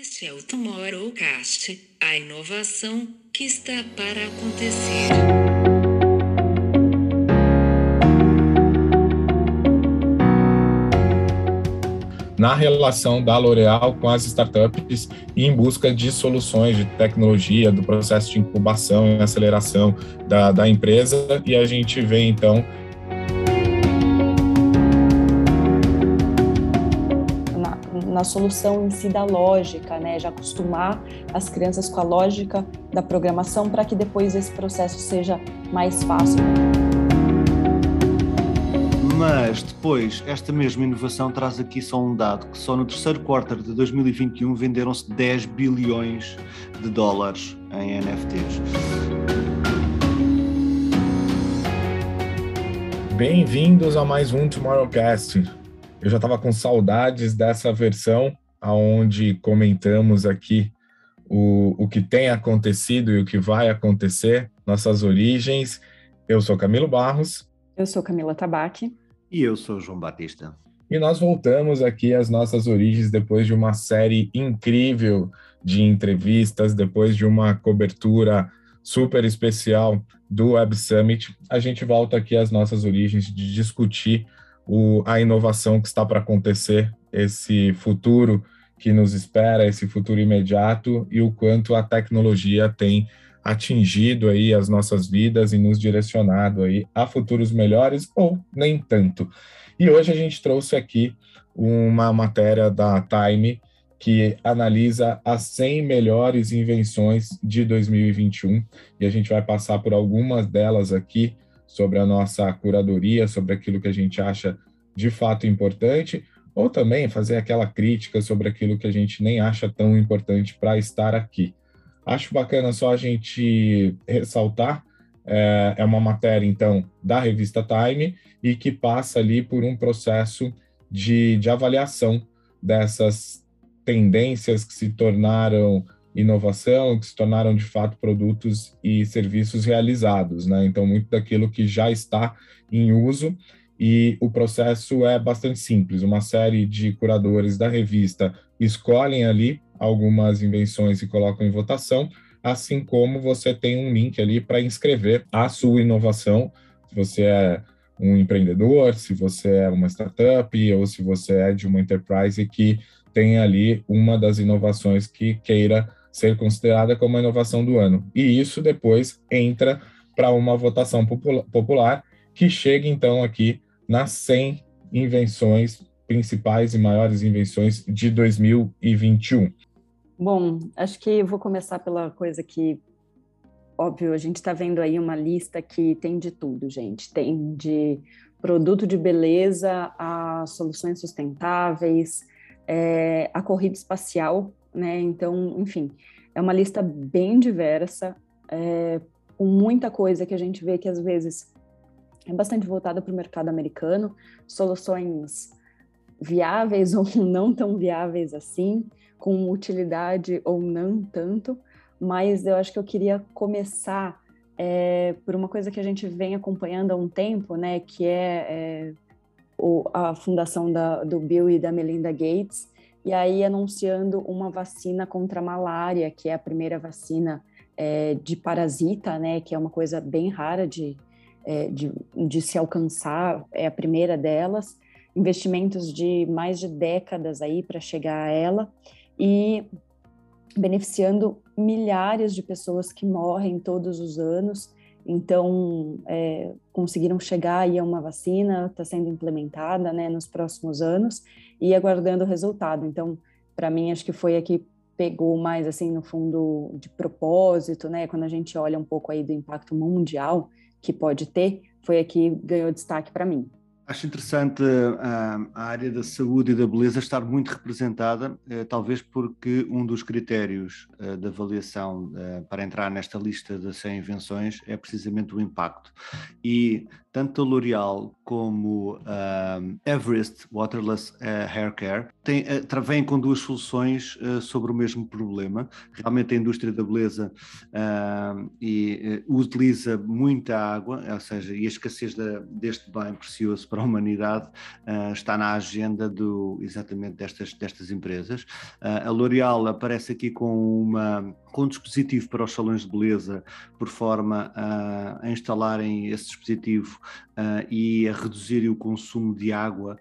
Este é o Tomorrowcast, a inovação que está para acontecer. Na relação da L'Oréal com as startups e em busca de soluções de tecnologia, do processo de incubação e aceleração da empresa, e a gente vê então na solução em si da lógica, né? Já acostumar as crianças com a lógica da programação para que depois esse processo seja mais fácil. Mas depois, esta mesma inovação traz aqui só um dado, que só no terceiro quarto de 2021 venderam-se $10 bilhões em NFTs. Bem-vindos a mais um Tomorrowcast. Eu já estava com saudades dessa versão, onde comentamos aqui o que tem acontecido e o que vai acontecer, nossas origens. Eu sou Camilo Barros. Eu sou Camila Tabaque. E eu sou João Batista. E nós voltamos aqui às nossas origens depois de uma série incrível de entrevistas, depois de uma cobertura super especial do Web Summit. A gente volta aqui às nossas origens de discutir a inovação que está para acontecer, esse futuro que nos espera, esse futuro imediato, e o quanto a tecnologia tem atingido aí as nossas vidas e nos direcionado aí a futuros melhores, ou nem tanto. E hoje a gente trouxe aqui uma matéria da Time que analisa as 100 melhores invenções de 2021, e a gente vai passar por algumas delas aqui, sobre a nossa curadoria, sobre aquilo que a gente acha de fato importante, ou também fazer aquela crítica sobre aquilo que a gente nem acha tão importante para estar aqui. Acho bacana só a gente ressaltar, é uma matéria, então, da revista Time, e que passa ali por um processo de avaliação dessas tendências que se tornaram inovação, que se tornaram de fato produtos e serviços realizados, né? Então, muito daquilo que já está em uso, e o processo é bastante simples. Uma série de curadores da revista escolhem ali algumas invenções e colocam em votação, assim como você tem um link ali para inscrever a sua inovação, se você é um empreendedor, se você é uma startup, ou se você é de uma enterprise que tem ali uma das inovações que queira ser considerada como a inovação do ano. E isso depois entra para uma votação popular que chega, então, aqui nas 100 invenções principais e maiores invenções de 2021. Bom, acho que vou começar pela coisa que, óbvio, a gente está vendo aí uma lista que tem de tudo, gente. Tem de produto de beleza a soluções sustentáveis, a corrida espacial, né? Então, enfim, é uma lista bem diversa, com muita coisa que a gente vê que às vezes é bastante voltada para o mercado americano, soluções viáveis ou não tão viáveis assim, com utilidade ou não tanto, mas eu acho que eu queria começar por uma coisa que a gente vem acompanhando há um tempo, né? Que a fundação do Bill e da Melinda Gates, e aí anunciando uma vacina contra a malária, que é a primeira vacina de parasita, né, que é uma coisa bem rara de se alcançar, é a primeira delas, investimentos de mais de décadas aí para chegar a ela, e beneficiando milhares de pessoas que morrem todos os anos. Então, conseguiram chegar aí a uma vacina, está sendo implementada, né, nos próximos anos, e aguardando o resultado. Então, para mim, acho que foi a que pegou mais, assim, no fundo, de propósito, né, quando a gente olha um pouco aí do impacto mundial que pode ter, foi a que ganhou destaque para mim. Acho interessante a área da saúde e da beleza estar muito representada, talvez porque um dos critérios de avaliação para entrar nesta lista das 100 invenções é precisamente o impacto. E tanto a L'Oréal como a Everest, Waterless Hair Care, vêm com duas soluções sobre o mesmo problema. Realmente a indústria da beleza utiliza muita água, ou seja, e a escassez deste bem precioso para a humanidade está na agenda exatamente destas empresas. A L'Oréal aparece aqui com um dispositivo para os salões de beleza, por forma a instalarem esse dispositivo e a reduzirem o consumo de água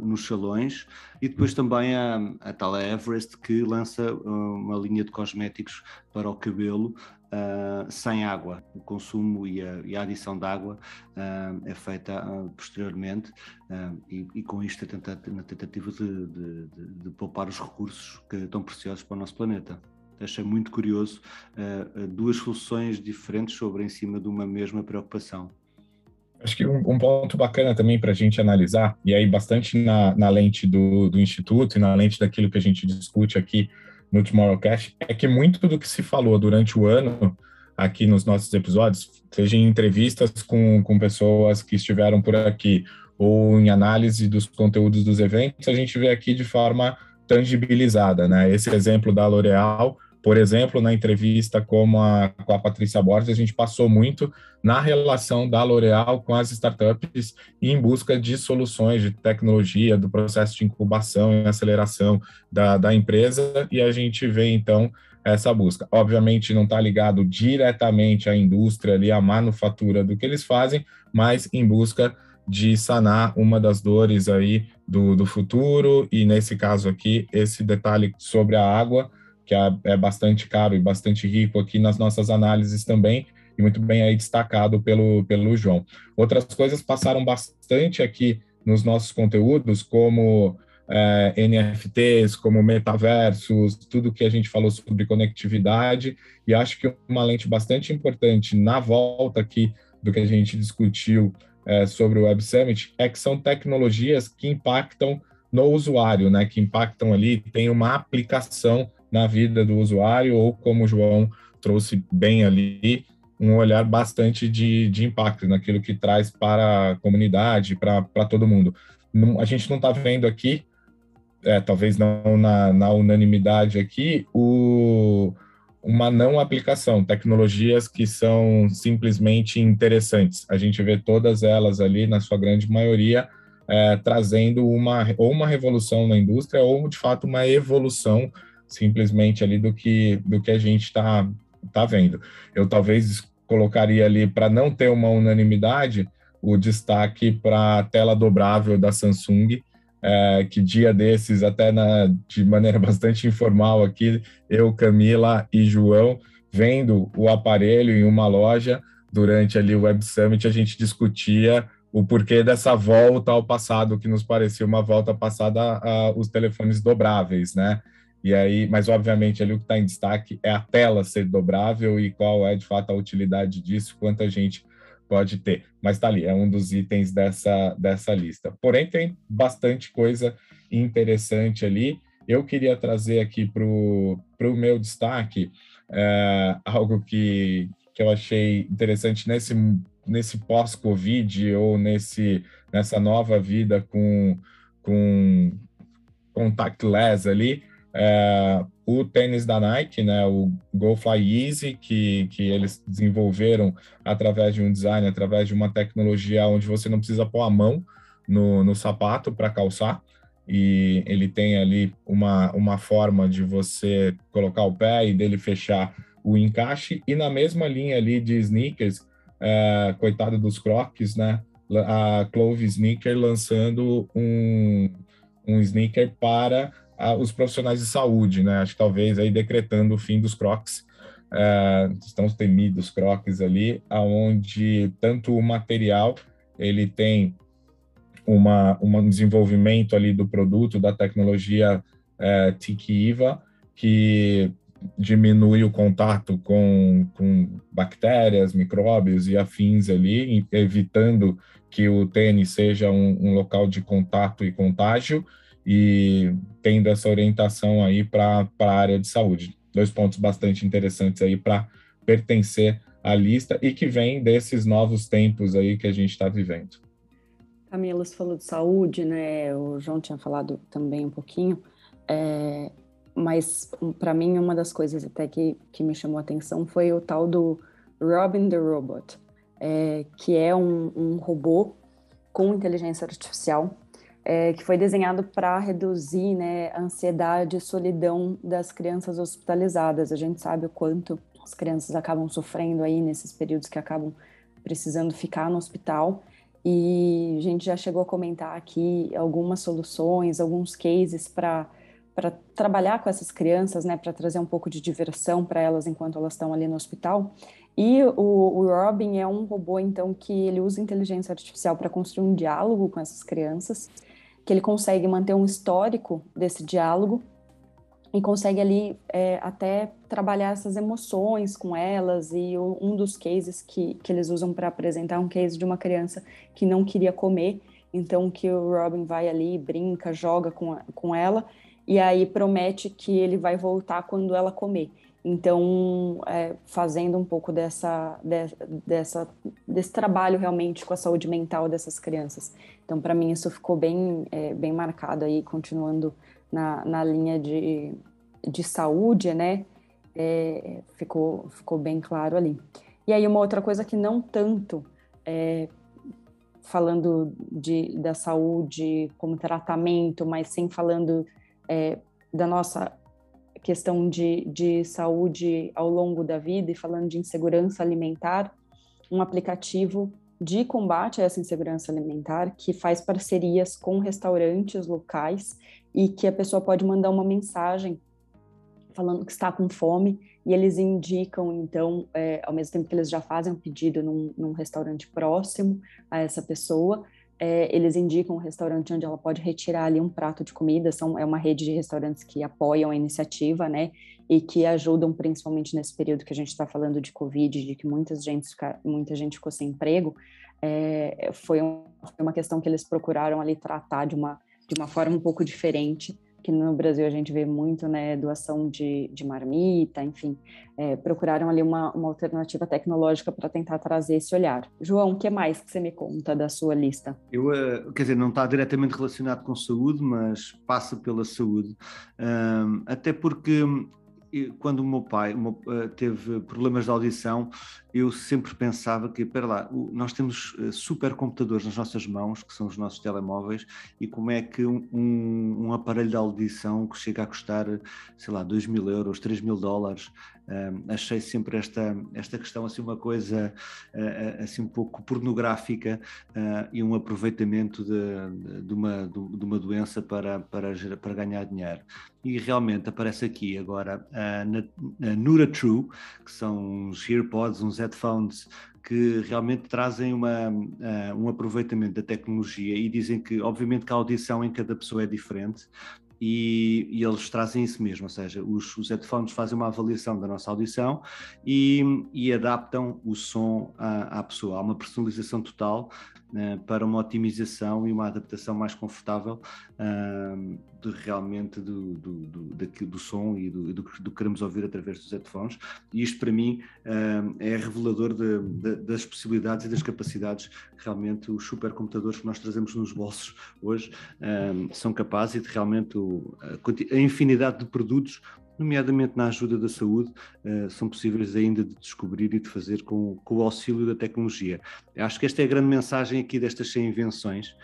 nos salões. E depois também a tal Everest, que lança uma linha de cosméticos para o cabelo sem água. O consumo e a adição de água é feita posteriormente e com isto na tentativa de poupar os recursos que estão preciosos para o nosso planeta. Achei muito curioso duas soluções diferentes sobre em cima de uma mesma preocupação. Acho que um ponto bacana também para a gente analisar, e aí bastante na lente do Instituto e na lente daquilo que a gente discute aqui no Tomorrowcast, é que muito do que se falou durante o ano aqui nos nossos episódios, seja em entrevistas com pessoas que estiveram por aqui ou em análise dos conteúdos dos eventos, a gente vê aqui de forma tangibilizada, né? Esse exemplo da L'Oréal, por exemplo, na entrevista com a Patrícia Borges, a gente passou muito na relação da L'Oréal com as startups em busca de soluções de tecnologia, do processo de incubação e aceleração da empresa, e a gente vê, então, essa busca. Obviamente, não está ligado diretamente à indústria, ali, à manufatura do que eles fazem, mas em busca de sanar uma das dores aí do futuro, e nesse caso aqui, esse detalhe sobre a água, que é bastante caro e bastante rico aqui nas nossas análises também, e muito bem aí destacado pelo João. Outras coisas passaram bastante aqui nos nossos conteúdos, como NFTs, como metaversos, tudo que a gente falou sobre conectividade, e acho que uma lente bastante importante na volta aqui do que a gente discutiu sobre o Web Summit, é que são tecnologias que impactam no usuário, né? Que impactam ali, tem uma aplicação na vida do usuário, ou como o João trouxe bem ali, um olhar bastante de impacto naquilo que traz para a comunidade, para todo mundo. Não, a gente não está vendo aqui, talvez não na unanimidade aqui, uma não aplicação, tecnologias que são simplesmente interessantes. A gente vê todas elas ali, na sua grande maioria, trazendo uma revolução na indústria, ou de fato uma evolução simplesmente ali do que a gente está vendo. Eu talvez colocaria ali, para não ter uma unanimidade, o destaque para a tela dobrável da Samsung, que dia desses, até de maneira bastante informal aqui, eu, Camila e João, vendo o aparelho em uma loja, durante ali o Web Summit, a gente discutia o porquê dessa volta ao passado, que nos parecia uma volta passada aos telefones dobráveis, né? E aí, mas obviamente ali o que está em destaque é a tela ser dobrável e qual é de fato a utilidade disso, quanto a gente pode ter, mas está ali, é um dos itens dessa lista. Porém, tem bastante coisa interessante ali. Eu queria trazer aqui para o meu destaque algo que eu achei interessante nesse pós-Covid, ou nessa nova vida com contactless ali, o tênis da Nike, né, o Go Fly Easy, que eles desenvolveram através de um design, através de uma tecnologia onde você não precisa pôr a mão no sapato para calçar, e ele tem ali uma forma de você colocar o pé e dele fechar o encaixe. E na mesma linha ali de sneakers, coitado dos Crocs, né, a Clove Sneaker lançando um sneaker para os profissionais de saúde, né? Acho que talvez aí decretando o fim dos Crocs, estão os temidos Crocs ali, aonde tanto o material, ele tem um desenvolvimento ali do produto, da tecnologia TIC-IVA, que diminui o contato com bactérias, micróbios e afins ali, evitando que o tênis seja um local de contato e contágio, e tendo essa orientação aí para a área de saúde. Dois pontos bastante interessantes aí para pertencer à lista e que vem desses novos tempos aí que a gente está vivendo. Camila, você falou de saúde, né? O João tinha falado também um pouquinho, mas para mim uma das coisas até que me chamou a atenção foi o tal do Robin the Robot, que é um robô com inteligência artificial, que foi desenhado para reduzir, né, a ansiedade e solidão das crianças hospitalizadas. A gente sabe o quanto as crianças acabam sofrendo aí nesses períodos que acabam precisando ficar no hospital. E a gente já chegou a comentar aqui algumas soluções, alguns cases para trabalhar com essas crianças, né, para trazer um pouco de diversão para elas enquanto elas estão ali no hospital. E o Robin é um robô, então, que ele usa inteligência artificial para construir um diálogo com essas crianças, que ele consegue manter um histórico desse diálogo e consegue ali até trabalhar essas emoções com elas. E um dos cases que eles usam para apresentar é um case de uma criança que não queria comer, então que o Robin vai ali, brinca, joga com ela, e aí promete que ele vai voltar quando ela comer. Então, fazendo um pouco desse trabalho realmente com a saúde mental dessas crianças. Então, para mim, isso ficou bem marcado aí, continuando na linha de saúde, né? Ficou bem claro ali. E aí, uma outra coisa que não tanto, falando da saúde como tratamento, mas sim falando da nossa questão de saúde ao longo da vida, e falando de insegurança alimentar, um aplicativo de combate a essa insegurança alimentar que faz parcerias com restaurantes locais e que a pessoa pode mandar uma mensagem falando que está com fome, e eles indicam, então, ao mesmo tempo que eles já fazem um pedido num restaurante próximo a essa pessoa, eles indicam um restaurante onde ela pode retirar ali um prato de comida. É uma rede de restaurantes que apoiam a iniciativa, né, e que ajudam principalmente nesse período que a gente está falando de Covid, de que muita gente ficou sem emprego. Foi uma questão que eles procuraram ali tratar de uma forma um pouco diferente, que no Brasil a gente vê muito, né, doação de marmita, enfim, procuraram ali uma alternativa tecnológica para tentar trazer esse olhar. João, o que mais que você me conta da sua lista? Eu, quer dizer, não está diretamente relacionado com saúde, mas passa pela saúde, até porque quando o meu pai teve problemas de audição, eu sempre pensava que, nós temos supercomputadores nas nossas mãos, que são os nossos telemóveis, e como é que um aparelho de audição que chega a custar, sei lá, 2.000 euros, $3.000, achei sempre esta questão assim uma coisa assim um pouco pornográfica, e um aproveitamento de uma doença para ganhar dinheiro. E realmente aparece aqui agora a NuraTrue, que são uns AirPods, uns headphones, que realmente trazem um aproveitamento da tecnologia, e dizem que, obviamente, que a audição em cada pessoa é diferente, e eles trazem isso mesmo, ou seja, os headphones fazem uma avaliação da nossa audição e adaptam o som à pessoa. Há uma personalização total, para uma otimização e uma adaptação mais confortável do som e do que queremos ouvir através dos headphones. E isto, para mim, é revelador das possibilidades e das capacidades que realmente os supercomputadores que nós trazemos nos bolsos hoje são capazes, e de realmente a infinidade de produtos, nomeadamente na ajuda da saúde, são possíveis ainda de descobrir e de fazer com o auxílio da tecnologia. Acho que esta é a grande mensagem aqui destas 100 invenções,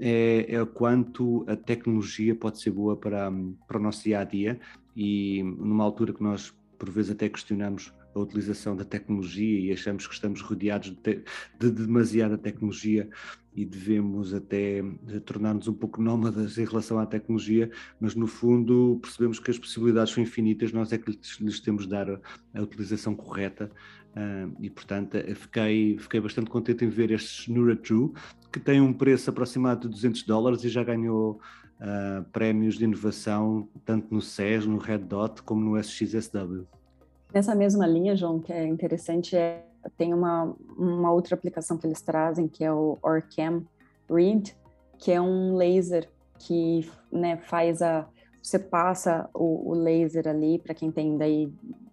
é o quanto a tecnologia pode ser boa para o nosso dia-a-dia, e numa altura que nós, por vezes, até questionamos a utilização da tecnologia e achamos que estamos rodeados de demasiada tecnologia e devemos até tornar-nos um pouco nómadas em relação à tecnologia, mas no fundo percebemos que as possibilidades são infinitas, nós é que lhes temos de dar a utilização correta, e portanto fiquei bastante contente em ver estes NuraTrue, que tem um preço aproximado de $200 e já ganhou prémios de inovação tanto no SES, no Red Dot, como no SXSW. Nessa mesma linha, João, que é interessante, tem uma outra aplicação que eles trazem, que é o OrCam Read, que é um laser que, né, você passa o laser ali para quem tem daí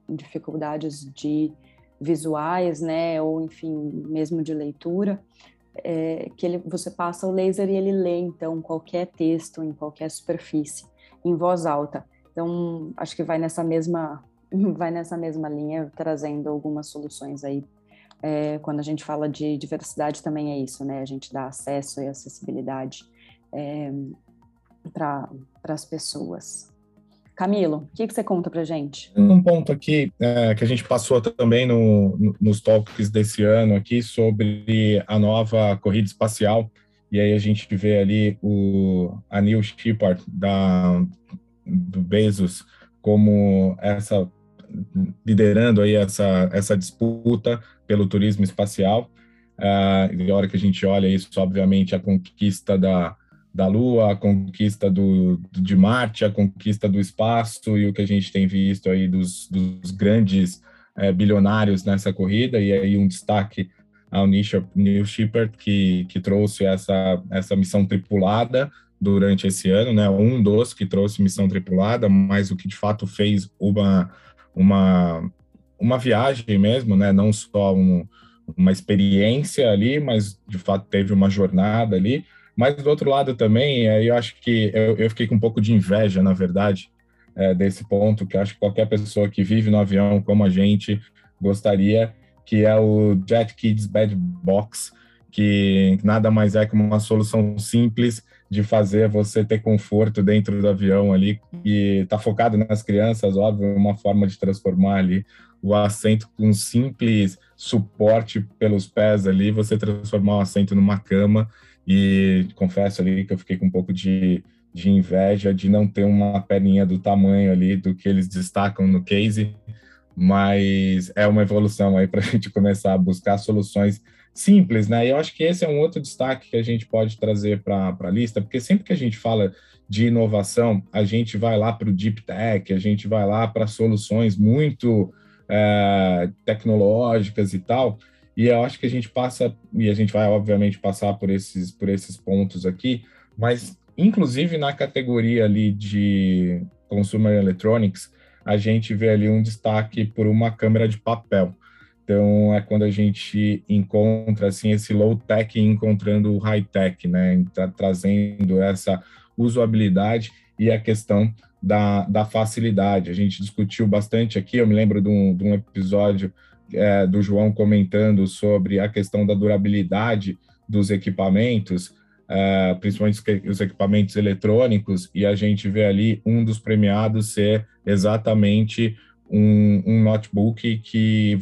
dificuldades de visuais, né, ou enfim, mesmo de leitura, que você passa o laser e ele lê, então, qualquer texto em qualquer superfície, em voz alta. Então, acho que vai nessa mesma linha, trazendo algumas soluções aí Quando a gente fala de diversidade também é isso, né? A gente dá acesso e acessibilidade para as pessoas. Camilo, o que você conta para a gente? Um ponto aqui que a gente passou também nos talks desse ano aqui sobre a nova corrida espacial, e aí a gente vê ali a New Shepard do Bezos como liderando aí essa disputa pelo turismo espacial. E a hora que a gente olha isso, obviamente, a conquista da Lua, a conquista de Marte, a conquista do espaço e o que a gente tem visto aí dos grandes bilionários nessa corrida, e aí um destaque ao New Shepard, que trouxe essa missão tripulada durante esse ano, né? Um dos que trouxe missão tripulada, mas o que de fato fez uma viagem mesmo, né? Não só uma experiência ali, mas de fato teve uma jornada ali. Mas, do outro lado também, eu acho que eu fiquei com um pouco de inveja, na verdade, desse ponto, que eu acho que qualquer pessoa que vive no avião, como a gente, gostaria, que é o JetKids Bed Box, que nada mais é que uma solução simples de fazer você ter conforto dentro do avião ali, e está focado nas crianças, óbvio, uma forma de transformar ali o assento com um simples suporte pelos pés ali, você transformar o assento numa cama. E confesso ali que eu fiquei com um pouco de inveja de não ter uma perninha do tamanho ali do que eles destacam no case, mas é uma evolução aí para a gente começar a buscar soluções simples, né? E eu acho que esse é um outro destaque que a gente pode trazer para a lista, porque sempre que a gente fala de inovação, a gente vai lá para o Deep Tech, a gente vai lá para soluções muito tecnológicas e tal. E eu acho que a gente vai, obviamente, passar por esses pontos aqui, mas, inclusive, na categoria ali de Consumer Electronics, a gente vê ali um destaque por uma câmera de papel. Então, é quando a gente encontra, assim, esse low-tech encontrando o high-tech, né? Trazendo essa usabilidade e a questão da facilidade. A gente discutiu bastante aqui, eu me lembro de um episódio do João comentando sobre a questão da durabilidade dos equipamentos, principalmente os equipamentos eletrônicos, e a gente vê ali um dos premiados ser exatamente um notebook que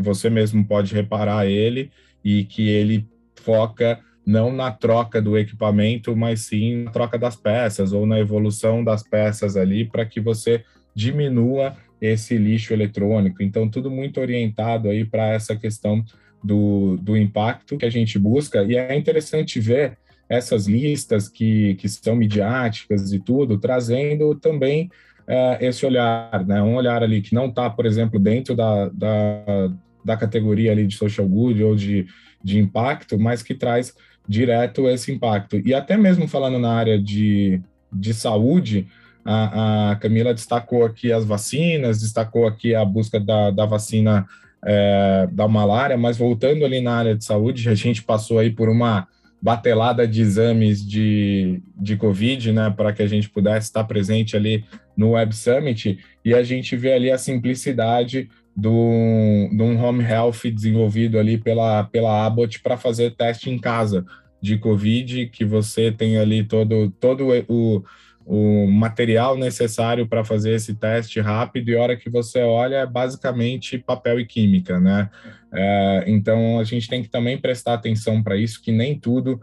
você mesmo pode reparar ele, e que ele foca não na troca do equipamento, mas sim na troca das peças ou na evolução das peças ali, para que você diminua esse lixo eletrônico. Então, tudo muito orientado aí para essa questão do impacto que a gente busca, e é interessante ver essas listas que são midiáticas e tudo, trazendo também esse olhar, né? Um olhar ali que não está, por exemplo, dentro da categoria ali de social good ou de impacto, mas que traz direto esse impacto. E até mesmo falando na área de saúde, a Camila destacou aqui as vacinas, destacou aqui a busca da vacina da malária, mas voltando ali na área de saúde, a gente passou aí por uma batelada de exames de Covid, né, para que a gente pudesse estar presente ali no Web Summit, e a gente vê ali a simplicidade de um home health desenvolvido ali pela Abbott para fazer teste em casa de Covid, que você tem ali todo o material necessário para fazer esse teste rápido, e a hora que você olha é basicamente papel e química, né? Então, a gente tem que também prestar atenção para isso, que nem tudo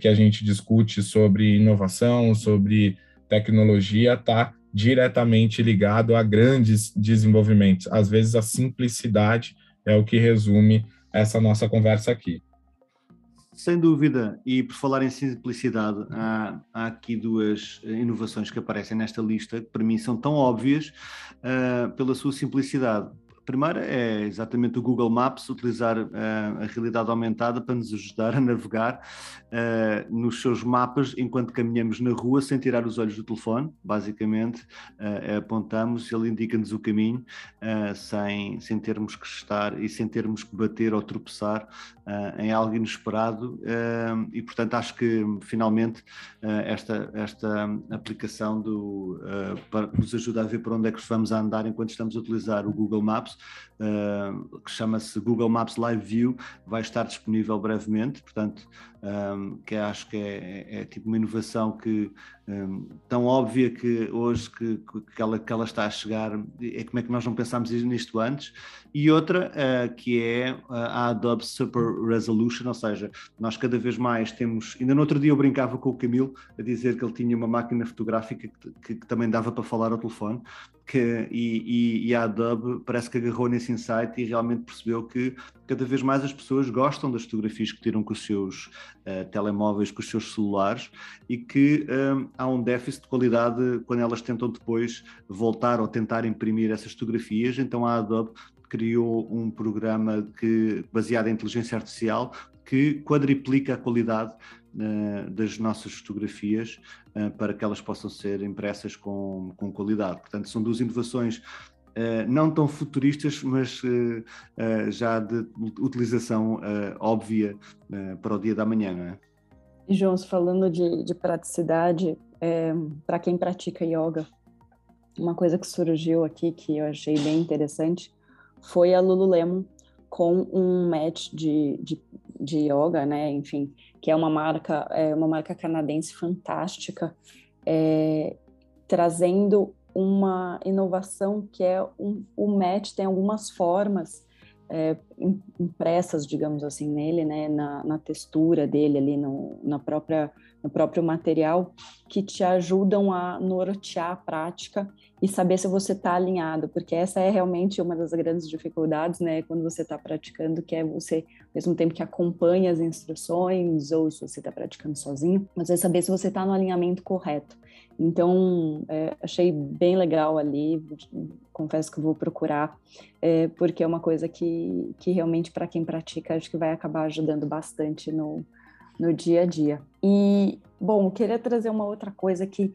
que a gente discute sobre inovação, sobre tecnologia, está diretamente ligado a grandes desenvolvimentos. Às vezes, a simplicidade é o que resume essa nossa conversa aqui. Sem dúvida, e por falar em simplicidade, há aqui duas inovações que aparecem nesta lista que para mim são tão óbvias pela sua simplicidade. A primeira é exatamente o Google Maps, utilizar a realidade aumentada para nos ajudar a navegar nos seus mapas enquanto caminhamos na rua, sem tirar os olhos do telefone, basicamente, apontamos, ele indica-nos o caminho, sem termos que estar e sem termos que bater ou tropeçar em algo inesperado, e portanto acho que finalmente esta aplicação nos ajuda a ver para onde é que vamos a andar enquanto estamos a utilizar o Google Maps. Maps, que chama-se Google Maps Live View, vai estar disponível brevemente, portanto, que acho que é tipo uma inovação que tão óbvia que hoje que ela está a chegar, é como é que nós não pensámos nisto antes. E outra que é a Adobe Super Resolution, ou seja, nós cada vez mais temos, ainda no outro dia eu brincava com o Camilo a dizer que ele tinha uma máquina fotográfica que também dava para falar ao telefone, e a Adobe parece que agarrou nesse insight e realmente percebeu que cada vez mais as pessoas gostam das fotografias que tiram com os seus telemóveis, com os seus celulares, e que há um déficit de qualidade quando elas tentam depois voltar ou tentar imprimir essas fotografias. Então a Adobe criou um programa baseado em inteligência artificial que quadriplica a qualidade das nossas fotografias para que elas possam ser impressas com qualidade. Portanto, são duas inovações não tão futuristas, mas já de utilização óbvia para o dia da manhã, não é? E, João, falando de praticidade, para quem pratica yoga, uma coisa que surgiu aqui que eu achei bem interessante foi a Lululemon com um match de yoga, né? Enfim, que é uma marca canadense fantástica, trazendo uma inovação que é o match tem algumas formas impressas, digamos assim, nele, né, na textura dele ali, no próprio material, que te ajudam a nortear a prática e saber se você está alinhado, porque essa é realmente uma das grandes dificuldades, né, quando você está praticando, que é você, ao mesmo tempo que acompanha as instruções, ou se você está praticando sozinho, mas é saber se você está no alinhamento correto. Então, achei bem legal ali, confesso que vou procurar, porque é uma coisa que realmente para quem pratica, acho que vai acabar ajudando bastante no dia a dia. E, bom, queria trazer uma outra coisa que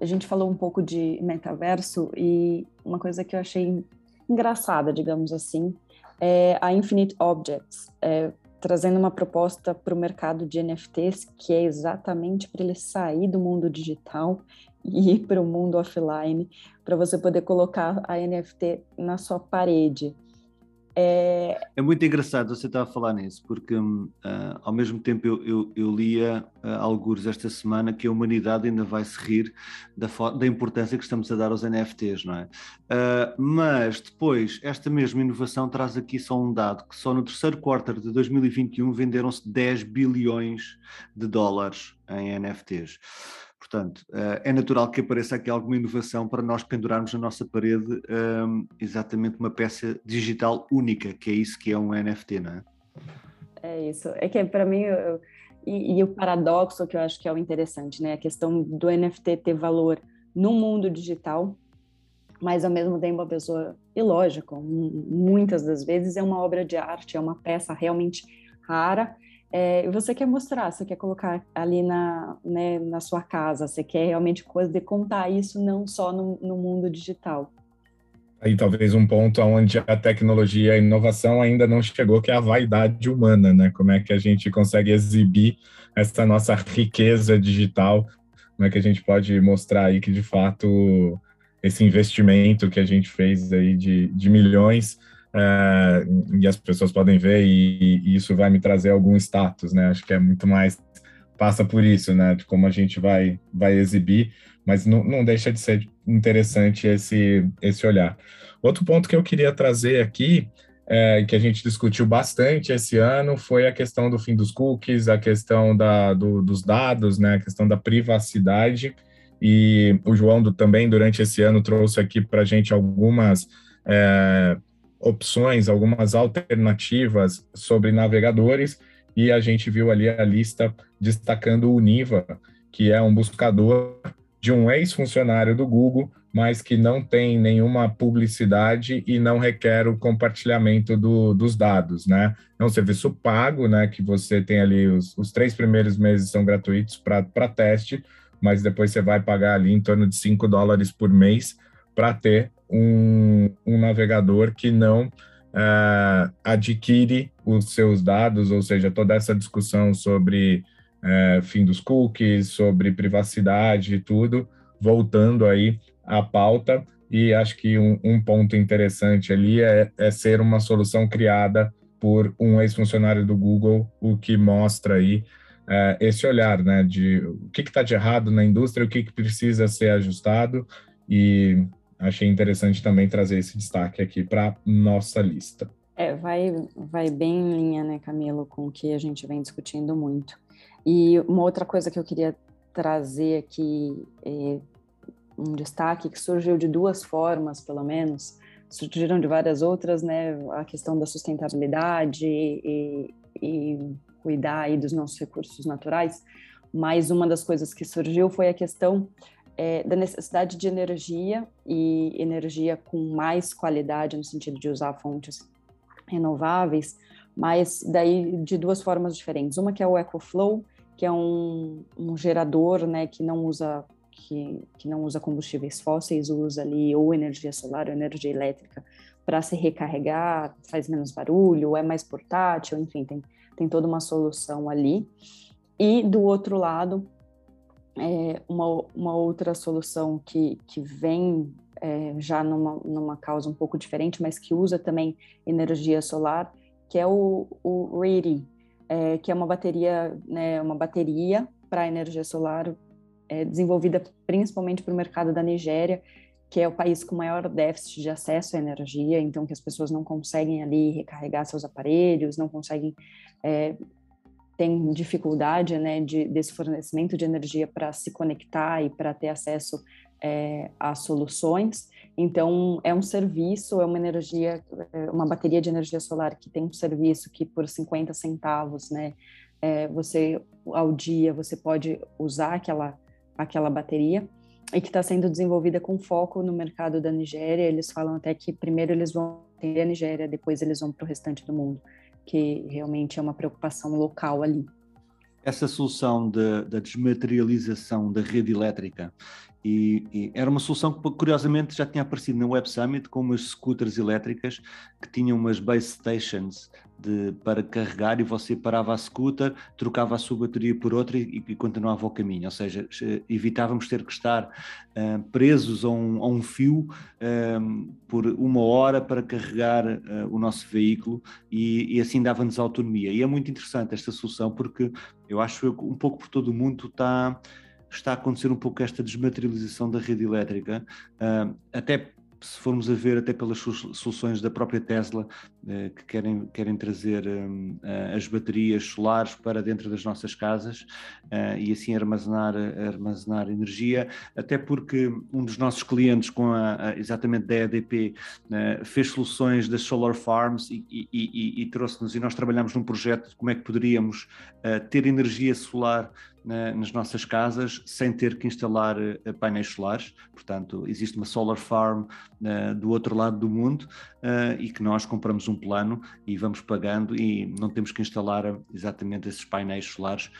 a gente falou um pouco de metaverso, e uma coisa que eu achei engraçada, digamos assim, é a Infinite Objects, trazendo uma proposta para o mercado de NFTs, que é exatamente para ele sair do mundo digital e ir para o mundo offline, para você poder colocar a NFT na sua parede. É muito engraçado você estar a falar nisso, porque ao mesmo tempo eu lia algures esta semana que a humanidade ainda vai se rir da importância que estamos a dar aos NFTs, não é? Mas depois, esta mesma inovação traz aqui só um dado, que só no terceiro quarto de 2021 venderam-se $10 bilhões em NFTs. Portanto, é natural que apareça aqui alguma inovação para nós pendurarmos na nossa parede exatamente uma peça digital única, que é isso que é um NFT, não é? É isso. É que para mim, e o paradoxo que eu acho que é o interessante, né? A questão do NFT ter valor no mundo digital, mas ao mesmo tempo a pessoa, e lógico, muitas das vezes é uma obra de arte, é uma peça realmente rara, você quer mostrar, você quer colocar ali na sua casa, você quer realmente coisa de contar isso não só no mundo digital. Aí talvez um ponto onde a tecnologia e a inovação ainda não chegou, que é a vaidade humana, né? Como é que a gente consegue exibir essa nossa riqueza digital? Como é que a gente pode mostrar aí que, de fato, esse investimento que a gente fez aí de milhões... e as pessoas podem ver e isso vai me trazer algum status, né? Acho que é muito mais, passa por isso, né? De como a gente vai exibir, mas não deixa de ser interessante esse olhar. Outro ponto que eu queria trazer aqui, que a gente discutiu bastante esse ano, foi a questão do fim dos cookies, a questão dos dados, né? A questão da privacidade, e o João também durante esse ano trouxe aqui para a gente algumas... opções, algumas alternativas sobre navegadores, e a gente viu ali a lista destacando o Niva, que é um buscador de um ex-funcionário do Google, mas que não tem nenhuma publicidade e não requer o compartilhamento dos dados, né? É um serviço pago, né, que você tem ali, os 3 primeiros meses são gratuitos para teste, mas depois você vai pagar ali em torno de $5 por mês para ter um navegador que não adquire os seus dados, ou seja, toda essa discussão sobre fim dos cookies, sobre privacidade e tudo, voltando aí à pauta, e acho que um ponto interessante ali é ser uma solução criada por um ex-funcionário do Google, o que mostra aí esse olhar, né, de o que está de errado na indústria, o que precisa ser ajustado, e achei interessante também trazer esse destaque aqui para nossa lista. Vai bem em linha, né, Camilo, com o que a gente vem discutindo muito. E uma outra coisa que eu queria trazer aqui, um destaque que surgiu de duas formas, pelo menos, surgiram de várias outras, né, a questão da sustentabilidade e cuidar aí dos nossos recursos naturais, mas uma das coisas que surgiu foi a questão da necessidade de energia, e energia com mais qualidade, no sentido de usar fontes renováveis, mas daí de duas formas diferentes. Uma que é o EcoFlow, que é um gerador, né, que não usa combustíveis fósseis, usa ali ou energia solar ou energia elétrica para se recarregar, faz menos barulho, é mais portátil, enfim, tem toda uma solução ali. E do outro lado, uma outra solução que vem já numa causa um pouco diferente, mas que usa também energia solar, que é o READY, que é uma bateria, né, para energia solar desenvolvida principalmente para o mercado da Nigéria, que é o país com maior déficit de acesso à energia, então que as pessoas não conseguem ali recarregar seus aparelhos, não conseguem, tem dificuldade, né, desse fornecimento de energia para se conectar e para ter acesso a soluções. Então, é um serviço, é uma energia, uma bateria de energia solar que tem um serviço que por 50 centavos, né, você, ao dia, você pode usar aquela bateria, e que está sendo desenvolvida com foco no mercado da Nigéria. Eles falam até que primeiro eles vão ter a Nigéria, depois eles vão para o restante do mundo, que realmente é uma preocupação local ali. Essa solução da desmaterialização da rede elétrica e era uma solução que curiosamente já tinha aparecido na Web Summit, com umas scooters elétricas que tinham umas base stations para carregar, e você parava a scooter, trocava a sua bateria por outra e continuava o caminho. Ou seja, evitávamos ter que estar presos a um fio por uma hora para carregar o nosso veículo, e assim dava-nos autonomia. E é muito interessante esta solução, porque eu acho que um pouco por todo o mundo está a acontecer um pouco esta desmaterialização da rede elétrica, até se formos a ver, até pelas soluções da própria Tesla, que querem trazer as baterias solares para dentro das nossas casas e assim armazenar energia, até porque um dos nossos clientes, exatamente da EDP, fez soluções das solar farms e trouxe-nos, e nós trabalhamos num projeto de como é que poderíamos ter energia solar nas nossas casas sem ter que instalar painéis solares. Portanto, existe uma solar farm do outro lado do mundo e que nós compramos um plano e vamos pagando, e não temos que instalar exatamente esses painéis solares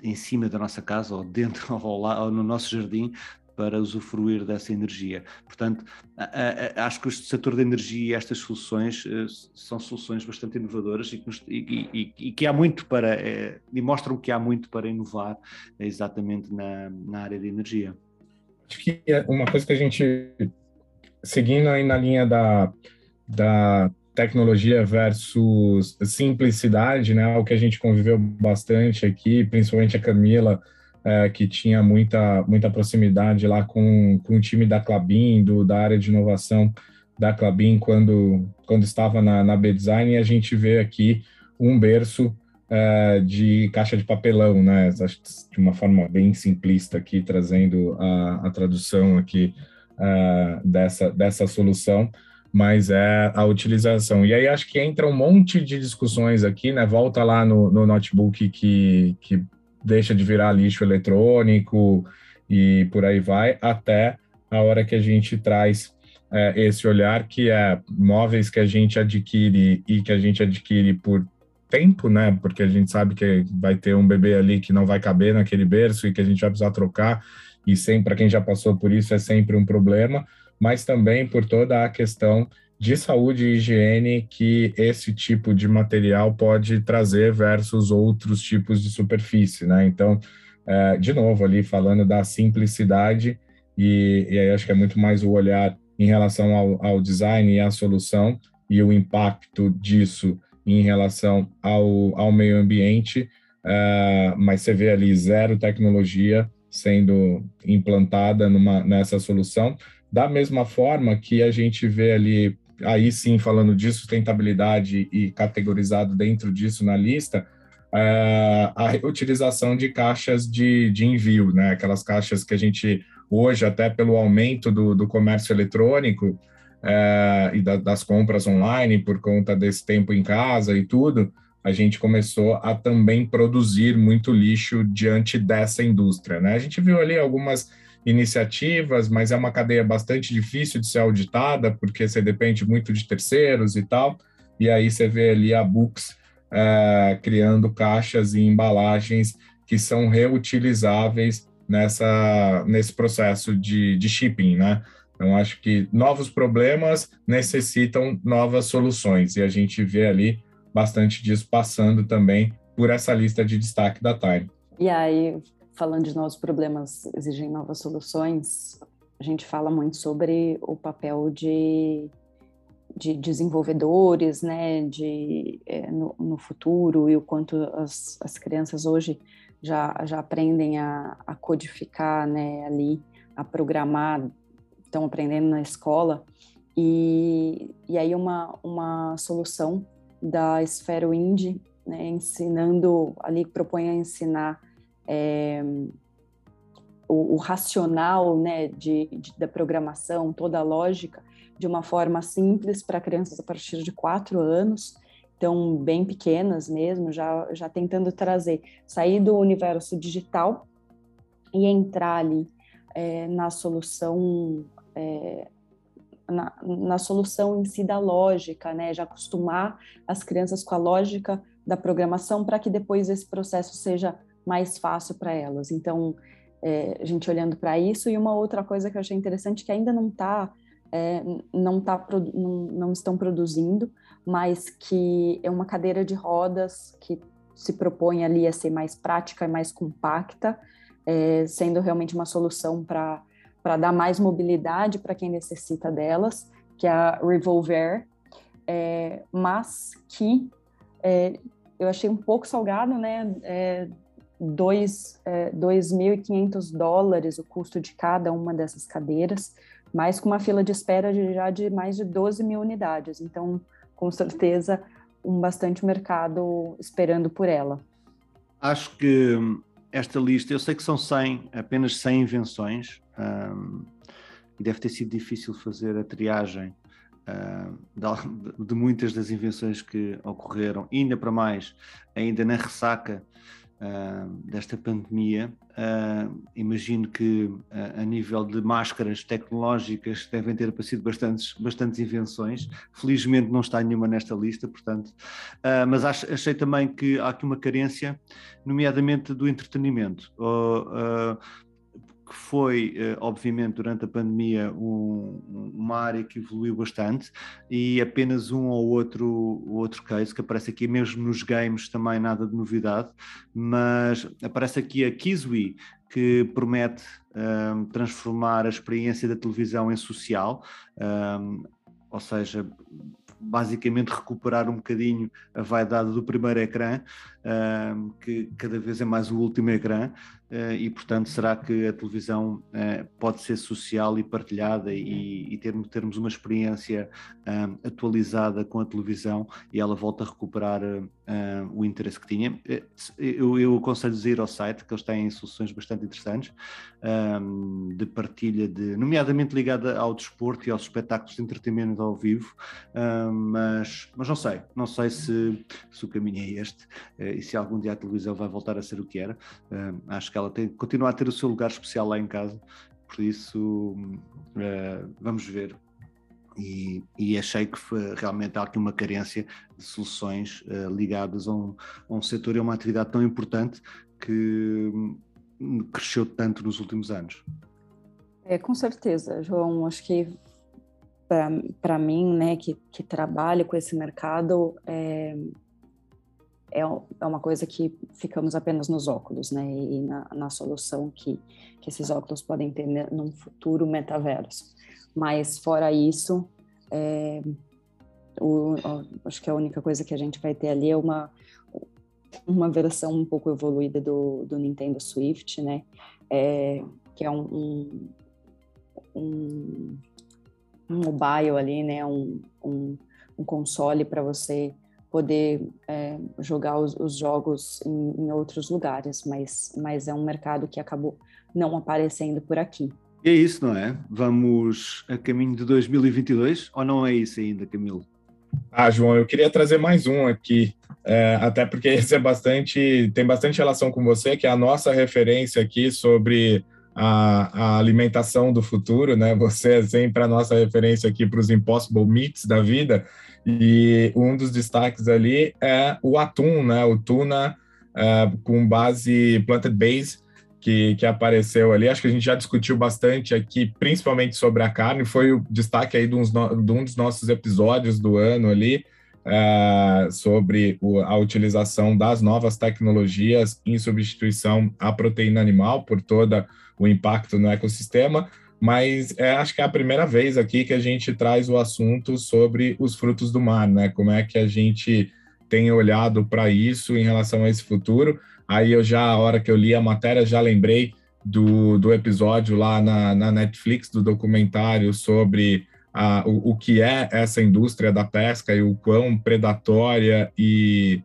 em cima da nossa casa ou dentro ou no nosso jardim para usufruir dessa energia. Portanto, acho que o setor da energia e estas soluções são soluções bastante inovadoras e que há muito para e mostram que há muito para inovar exatamente na área de energia. Acho que é uma coisa que a gente, seguindo aí na linha da tecnologia versus simplicidade, né, o que a gente conviveu bastante aqui, principalmente a Camila, que tinha muita proximidade lá com o time da Klabin, da área de inovação da Klabin, quando estava na B-Design, e a gente vê aqui um berço de caixa de papelão, né? De uma forma bem simplista aqui, trazendo a tradução aqui dessa solução, mas é a utilização. E aí acho que entra um monte de discussões aqui, né? Volta lá no notebook que deixa de virar lixo eletrônico e por aí vai, até a hora que a gente traz esse olhar, que é móveis que a gente adquire e que a gente adquire por tempo, né? Porque a gente sabe que vai ter um bebê ali que não vai caber naquele berço e que a gente vai precisar trocar, e sempre, para quem já passou por isso, é sempre um problema, mas também por toda a questão de saúde e higiene que esse tipo de material pode trazer versus outros tipos de superfície, né? Então, de novo, ali falando da simplicidade, e aí acho que é muito mais o olhar em relação ao design e à solução e o impacto disso em relação ao meio ambiente, mas você vê ali zero tecnologia sendo implantada nessa solução. Da mesma forma que a gente vê ali, aí sim, falando de sustentabilidade e categorizado dentro disso na lista, a reutilização de caixas de envio, né? Aquelas caixas que a gente, hoje, até pelo aumento do comércio eletrônico e das compras online, por conta desse tempo em casa e tudo, a gente começou a também produzir muito lixo diante dessa indústria, né? A gente viu ali algumas iniciativas, mas é uma cadeia bastante difícil de ser auditada, porque você depende muito de terceiros e tal, e aí você vê ali a Books criando caixas e embalagens que são reutilizáveis nesse processo de shipping, né? Então, acho que novos problemas necessitam novas soluções, e a gente vê ali bastante disso passando também por essa lista de destaque da Time. E aí, falando de novos problemas, exigem novas soluções, a gente fala muito sobre o papel de desenvolvedores, né, no futuro, e o quanto as crianças hoje já aprendem a codificar, né, ali, a programar, estão aprendendo na escola, e aí uma solução da esfera indie, né, ensinando, ali propõe a ensinar o racional, né, da programação, toda a lógica, de uma forma simples para crianças a partir de 4 anos, então bem pequenas mesmo, já tentando trazer, sair do universo digital e entrar ali na solução, na solução em si da lógica, né, já acostumar as crianças com a lógica da programação para que depois esse processo seja mais fácil para elas. Então, a gente olhando para isso. E uma outra coisa que eu achei interessante, que ainda não estão produzindo, mas que é uma cadeira de rodas que se propõe ali a ser mais prática e mais compacta, sendo realmente uma solução para dar mais mobilidade para quem necessita delas, que é a Revolver, mas que eu achei um pouco salgado, né? $2.500 o custo de cada uma dessas cadeiras, mas com uma fila de espera de mais de 12 mil unidades. Então, com certeza, bastante mercado esperando por ela. Acho que esta lista, eu sei que são 100, apenas 100 invenções, e deve ter sido difícil fazer a triagem de muitas das invenções que ocorreram, ainda para mais, ainda na ressaca desta pandemia. Imagino que a nível de máscaras tecnológicas devem ter aparecido bastantes invenções. Felizmente não está nenhuma nesta lista, portanto, mas achei também que há aqui uma carência, nomeadamente do entretenimento, que foi, obviamente, durante a pandemia uma área que evoluiu bastante, e apenas um ou outro case que aparece aqui, mesmo nos games também nada de novidade, mas aparece aqui a Kizwi, que promete transformar a experiência da televisão em social, ou seja, basicamente recuperar um bocadinho a vaidade do primeiro ecrã, que cada vez é mais o último ecrã, e portanto será que a televisão pode ser social e partilhada, e termos uma experiência atualizada com a televisão, e ela volta a recuperar o interesse que tinha. Eu aconselho-vos a ir ao site, que eles têm soluções bastante interessantes de partilha, nomeadamente ligada ao desporto e aos espetáculos de entretenimento ao vivo, mas não sei se o caminho é este, e se algum dia a televisão vai voltar a ser o que era. Acho que ela continua a ter o seu lugar especial lá em casa, por isso vamos ver. E achei que realmente há aqui uma carência de soluções ligadas a um setor e a uma atividade tão importante que cresceu tanto nos últimos anos. Com certeza, João. Acho que para mim, né, que trabalho com esse mercado, é uma coisa que ficamos apenas nos óculos, né, e na solução que esses óculos podem ter num futuro metaverso. Mas fora isso, acho que a única coisa que a gente vai ter ali é uma versão um pouco evoluída do Nintendo Switch, né? Que é um mobile ali, né? Um console para você poder jogar os jogos em outros lugares, mas é um mercado que acabou não aparecendo por aqui. É isso, não é? Vamos a caminho de 2022, ou não é isso ainda, Camilo? Ah, João, eu queria trazer mais um aqui, até porque esse tem bastante relação com você, que é a nossa referência aqui sobre a alimentação do futuro, né? Você é sempre a nossa referência aqui para os Impossible Meats da vida, e um dos destaques ali é o atum, né? O tuna com base plant-based, que apareceu ali. Acho que a gente já discutiu bastante aqui, principalmente sobre a carne, foi o destaque aí de um dos nossos episódios do ano ali, sobre a utilização das novas tecnologias em substituição à proteína animal, por todo o impacto no ecossistema, mas acho que é a primeira vez aqui que a gente traz o assunto sobre os frutos do mar, né? Como é que a gente tem olhado para isso em relação a esse futuro. Aí a hora que eu li a matéria, já lembrei do episódio lá na Netflix, do documentário sobre o que é essa indústria da pesca e o quão predatória e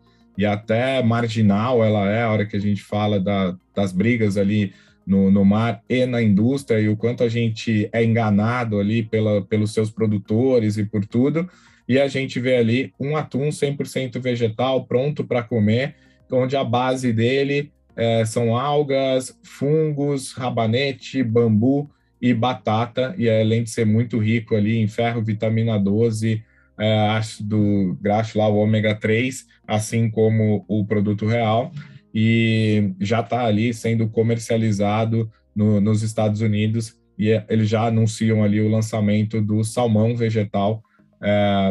até marginal ela é, a hora que a gente fala das brigas ali no mar e na indústria, e o quanto a gente é enganado ali pelos seus produtores e por tudo. E a gente vê ali um atum 100% vegetal, pronto para comer, onde a base dele são algas, fungos, rabanete, bambu e batata, e além de ser muito rico ali em ferro, vitamina 12, ácido graxo lá, o ômega 3, assim como o produto real, e já está ali sendo comercializado nos Estados Unidos, e eles já anunciam ali o lançamento do salmão vegetal.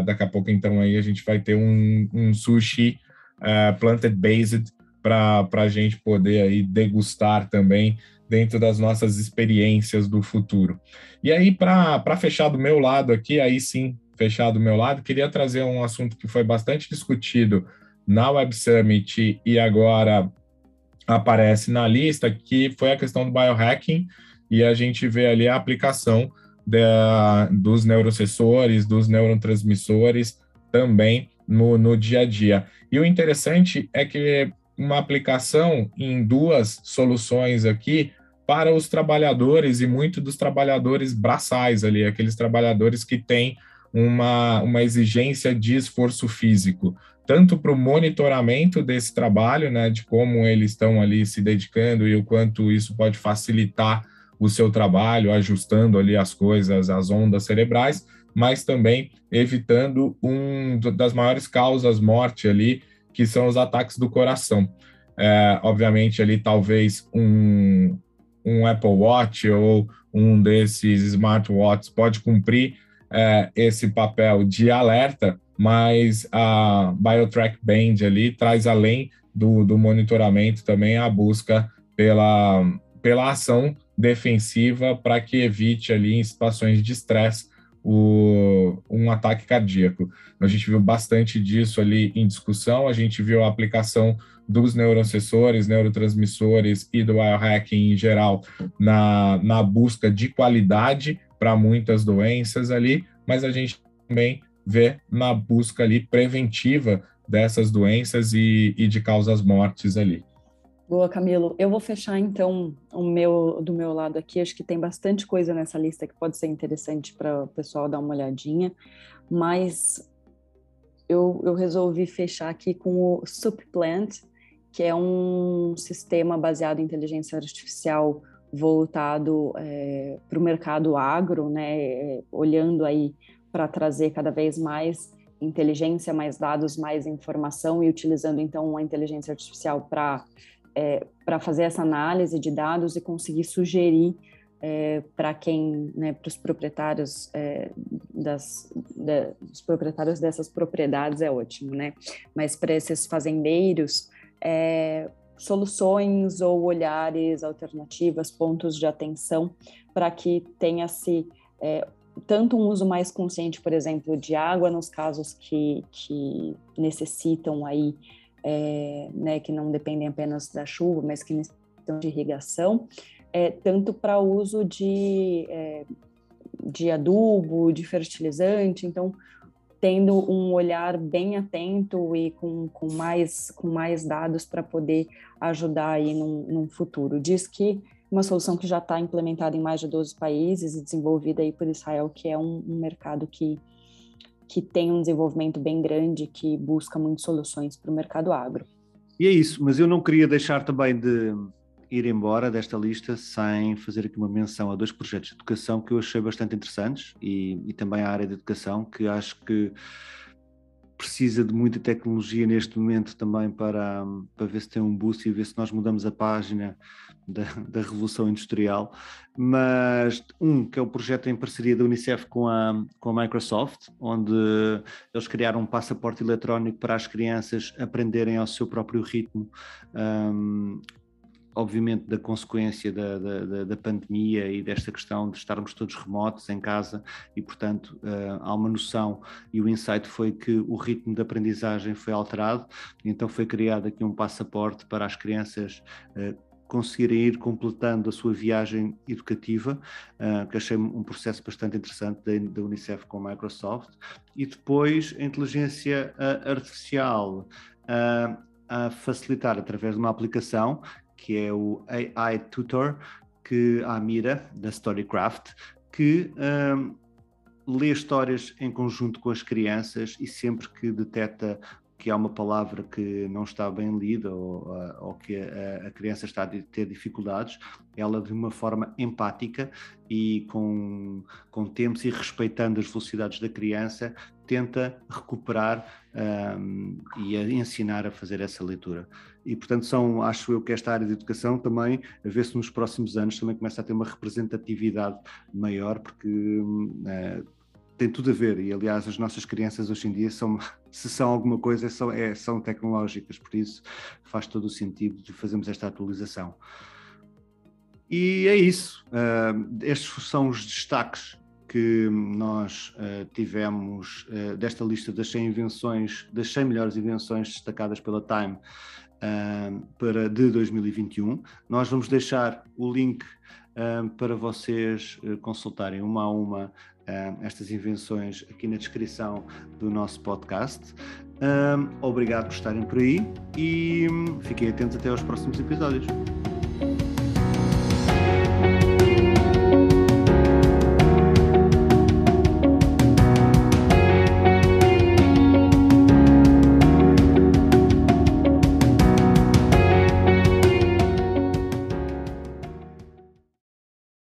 Daqui a pouco, então, aí a gente vai ter um sushi planted-based para a gente poder aí degustar também dentro das nossas experiências do futuro. E aí, para fechar do meu lado aqui, queria trazer um assunto que foi bastante discutido na Web Summit e agora aparece na lista, que foi a questão do biohacking, e a gente vê ali a aplicação dos neurosensores, dos neurotransmissores também no dia a dia. E o interessante é que uma aplicação em duas soluções aqui para os trabalhadores, e muito dos trabalhadores braçais ali, aqueles trabalhadores que têm uma exigência de esforço físico, tanto para o monitoramento desse trabalho, né, de como eles estão ali se dedicando e o quanto isso pode facilitar o seu trabalho, ajustando ali as coisas, as ondas cerebrais, mas também evitando das maiores causas morte ali, que são os ataques do coração. Obviamente, ali talvez um Apple Watch ou um desses smartwatches pode cumprir esse papel de alerta, mas a BioTrack Band ali traz, além do monitoramento, também a busca pela ação defensiva para que evite ali, em situações de estresse, um ataque cardíaco. A gente viu bastante disso ali em discussão, a gente viu a aplicação dos neurosensores, neurotransmissores e do biohacking em geral na busca de qualidade para muitas doenças ali, mas a gente também vê na busca ali preventiva dessas doenças e de causas mortes ali. Boa, Camilo. Eu vou fechar, então, do meu lado aqui. Acho que tem bastante coisa nessa lista que pode ser interessante para o pessoal dar uma olhadinha, mas eu resolvi fechar aqui com o Supplant, que é um sistema baseado em inteligência artificial voltado para o mercado agro, né? Olhando aí para trazer cada vez mais inteligência, mais dados, mais informação, e utilizando, então, a inteligência artificial para fazer essa análise de dados e conseguir sugerir para quem, né, para os proprietários os proprietários dessas propriedades é ótimo, né? Mas para esses fazendeiros, soluções ou olhares, alternativas, pontos de atenção para que tenha-se tanto um uso mais consciente, por exemplo, de água nos casos que necessitam aí, né, que não dependem apenas da chuva, mas que necessitam de irrigação, tanto para uso de adubo, de fertilizante, então tendo um olhar bem atento e com mais dados para poder ajudar aí num futuro. Diz que uma solução que já está implementada em mais de 12 países e desenvolvida aí por Israel, que é um mercado que tem um desenvolvimento bem grande, que busca muitas soluções para o mercado agro. E é isso, mas eu não queria deixar também de ir embora desta lista sem fazer aqui uma menção a dois projetos de educação que eu achei bastante interessantes e também a área de educação, que acho que precisa de muita tecnologia neste momento também para ver se tem um boost e ver se nós mudamos a página da Revolução Industrial. Mas que é o projeto em parceria da Unicef com a Microsoft, onde eles criaram um passaporte eletrónico para as crianças aprenderem ao seu próprio ritmo, obviamente da consequência da pandemia e desta questão de estarmos todos remotos em casa e, portanto, há uma noção e o insight foi que o ritmo de aprendizagem foi alterado, então foi criado aqui um passaporte para as crianças conseguirem ir completando a sua viagem educativa, que achei um processo bastante interessante da Unicef com a Microsoft. E depois a inteligência artificial a facilitar através de uma aplicação que é o AI Tutor, que a Mira, da Storycraft, que lê histórias em conjunto com as crianças e sempre que detecta que há uma palavra que não está bem lida ou que a criança está a ter dificuldades, ela de uma forma empática e com tempos e respeitando as velocidades da criança, tenta recuperar e a ensinar a fazer essa leitura. E, portanto, acho eu que esta área de educação também, a ver se nos próximos anos também começa a ter uma representatividade maior, porque tem tudo a ver, e aliás as nossas crianças hoje em dia se são alguma coisa, são tecnológicas, por isso faz todo o sentido de fazermos esta atualização. E é isso, estes são os destaques que nós tivemos desta lista das 100 invenções, das 100 melhores invenções destacadas pela Time de 2021. Nós vamos deixar o link para vocês consultarem uma a uma estas invenções aqui na descrição do nosso podcast. Obrigado por estarem por aí e fiquem atentos até aos próximos episódios.